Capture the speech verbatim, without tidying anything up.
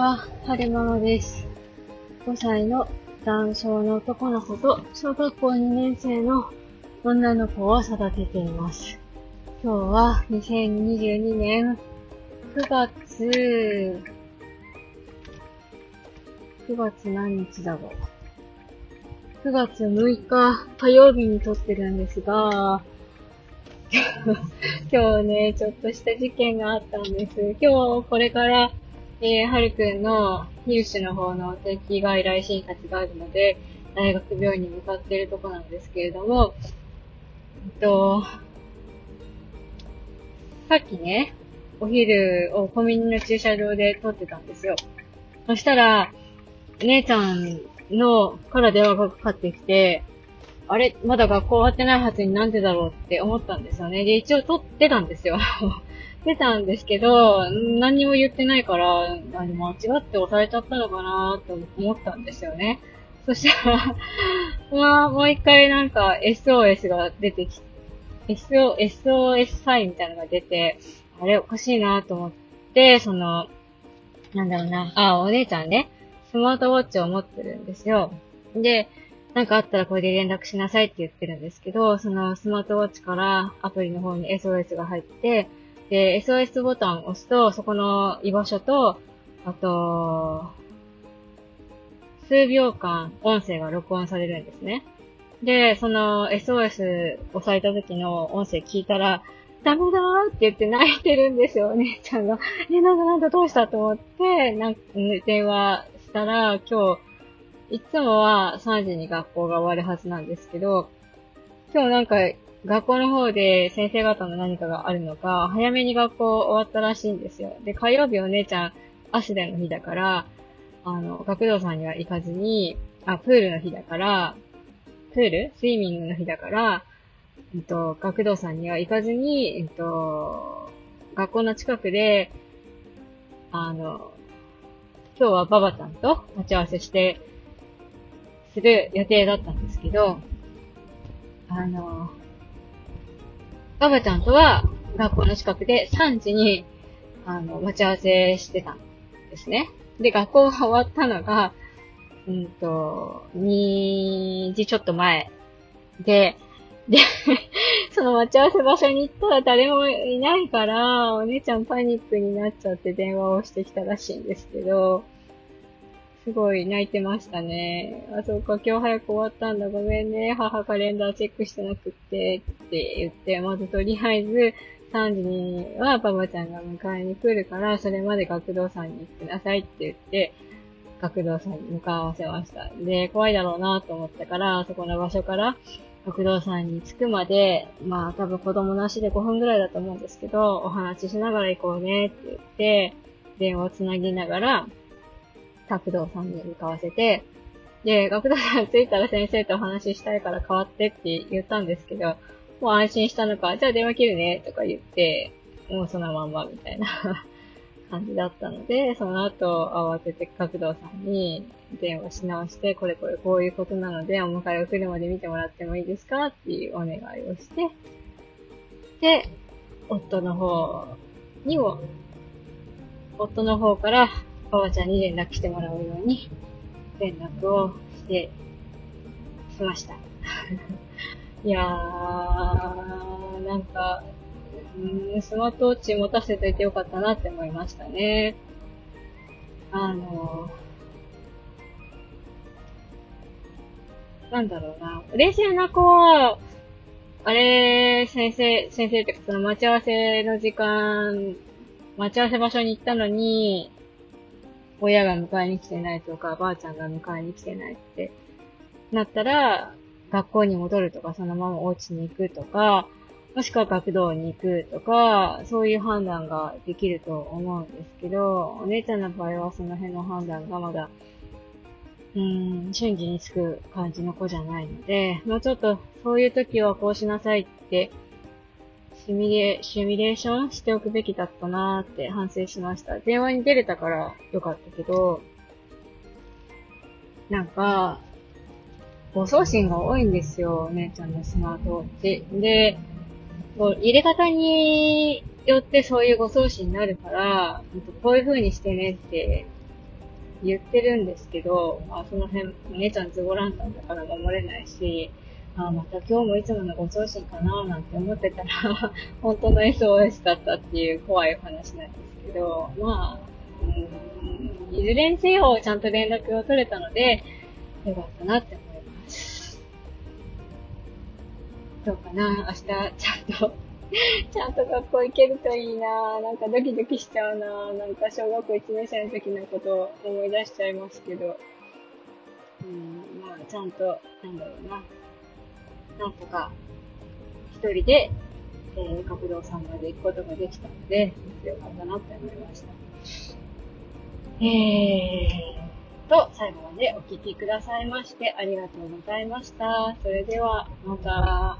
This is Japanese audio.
は、春ママです。ごさいの男性の男の子と小学校にねん生の女の子を育てています。今日はにせんにじゅうにねんくがつ、くがつ何日だろう。くがつむいか火曜日に撮ってるんですが、今日ね、ちょっとした事件があったんです。今日これから、えー、はるくんの入試の方の定期外来診察があるので、大学病院に向かっているところなんですけれども、えっと、さっきね、お昼をコンビニの駐車場で撮ってたんですよ。そしたら、姉ちゃんのから電話がかかってきて、あれ、まだ学校終わってないはずになんでだろうって思ったんですよね。で、一応撮ってたんですよ。出たんですけど、何も言ってないから、何も間違って押されちゃったのかなと思ったんですよね。そしたら、まあ、もう一回なんか エスオーエス が出てき、エスオーエス サインみたいなのが出て、あれおかしいなと思って、その、なんだろうな、あ、お姉ちゃんね、スマートウォッチを持ってるんですよ。で、なんかあったらこれで連絡しなさいって言ってるんですけど、そのスマートウォッチからアプリの方に エスオーエス が入って、で、エスオーエス ボタンを押すと、そこの居場所と、あと、数秒間音声が録音されるんですね。で、その エスオーエス 押された時の音声聞いたら、ダメだーって言って泣いてるんですよ、お姉ちゃんが。え、なんだなんだどうしたと思って、なんか電話したら、今日、いつもはさんじに学校が終わるはずなんですけど、今日なんか、学校の方で先生方の何かがあるのか、早めに学校終わったらしいんですよ。で、火曜日お姉ちゃん、アシデの日だから、あの、学童さんには行かずに、あ、プールの日だから、プールスイミングの日だから、えっと、学童さんには行かずに、えっと、学校の近くで、あの、今日はババちゃんと待ち合わせして、する予定だったんですけど、あの、ババちゃんとは学校の近くでさんじにあの待ち合わせしてたんですね。で、学校が終わったのが、うんと、にじちょっと前で、で、その待ち合わせ場所に行ったら誰もいないから、お姉ちゃんパニックになっちゃって電話をしてきたらしいんですけど、すごい泣いてましたね。あ、そうか、今日早く終わったんだ。ごめんね。母カレンダーチェックしてなくって、って言って、まずとりあえず、さんじにはパパちゃんが迎えに来るから、それまで学童さんに行ってなさいって言って、学童さんに向かわせました。で、怖いだろうなと思ったから、そこの場所から、学童さんに着くまで、まあ多分子供なしでごふんぐらいだと思うんですけど、お話ししながら行こうねって言って、電話をつなぎながら、学童さんに向かわせて、で、学童さん着いたら先生とお話ししたいから代わってって言ったんですけど、もう安心したのか、じゃあ電話切るねとか言って、もうそのまんまみたいな感じだったので、その後慌てて学童さんに電話し直して、これこれこういうことなので、お迎えが来るまで見てもらってもいいですかっていうお願いをして、で、夫の方にも、夫の方から、パパちゃんに連絡してもらうように連絡をしてしました。いやー、なんか、んスマートウォッチ持たせといてよかったなって思いましたね。あのー、なんだろうな。冷静な子は、あれ、先生、先生ってかその待ち合わせの時間、待ち合わせ場所に行ったのに、親が迎えに来てないとか、ばあちゃんが迎えに来てないってなったら、学校に戻るとか、そのままお家に行くとか、もしくは学童に行くとか、そういう判断ができると思うんですけど、お姉ちゃんの場合はその辺の判断がまだ、うーん、瞬時につく感じの子じゃないので、もうちょっとそういう時はこうしなさいって、シミュレーションしておくべきだったなーって反省しました。電話に出れたからよかったけど、なんか、誤送信が多いんですよ、お姉ちゃんのスマートウォッチ。で、こう入れ方によってそういう誤送信になるから、こういう風にしてねって言ってるんですけど、まあ、その辺、姉ちゃんズボランさんだから守れないし、あまた今日もいつものご調子かななんて思ってたら本当の エスオーエス だったっていう怖いお話なんですけど、まあ、うん、いずれにせよちゃんと連絡を取れたのでよかったなって思います。どうかな、明日ちゃんとちゃんと学校行けるといいな。なんかドキドキしちゃうな。なんか小学校いちねん生の時のことを思い出しちゃいますけど、うん、まあちゃんとなんだろうな、なんとか一人で、えー、学童さんまで行くことができたのでよかったなって思いました。えーと最後までお聞きくださいましてありがとうございました。それではまた。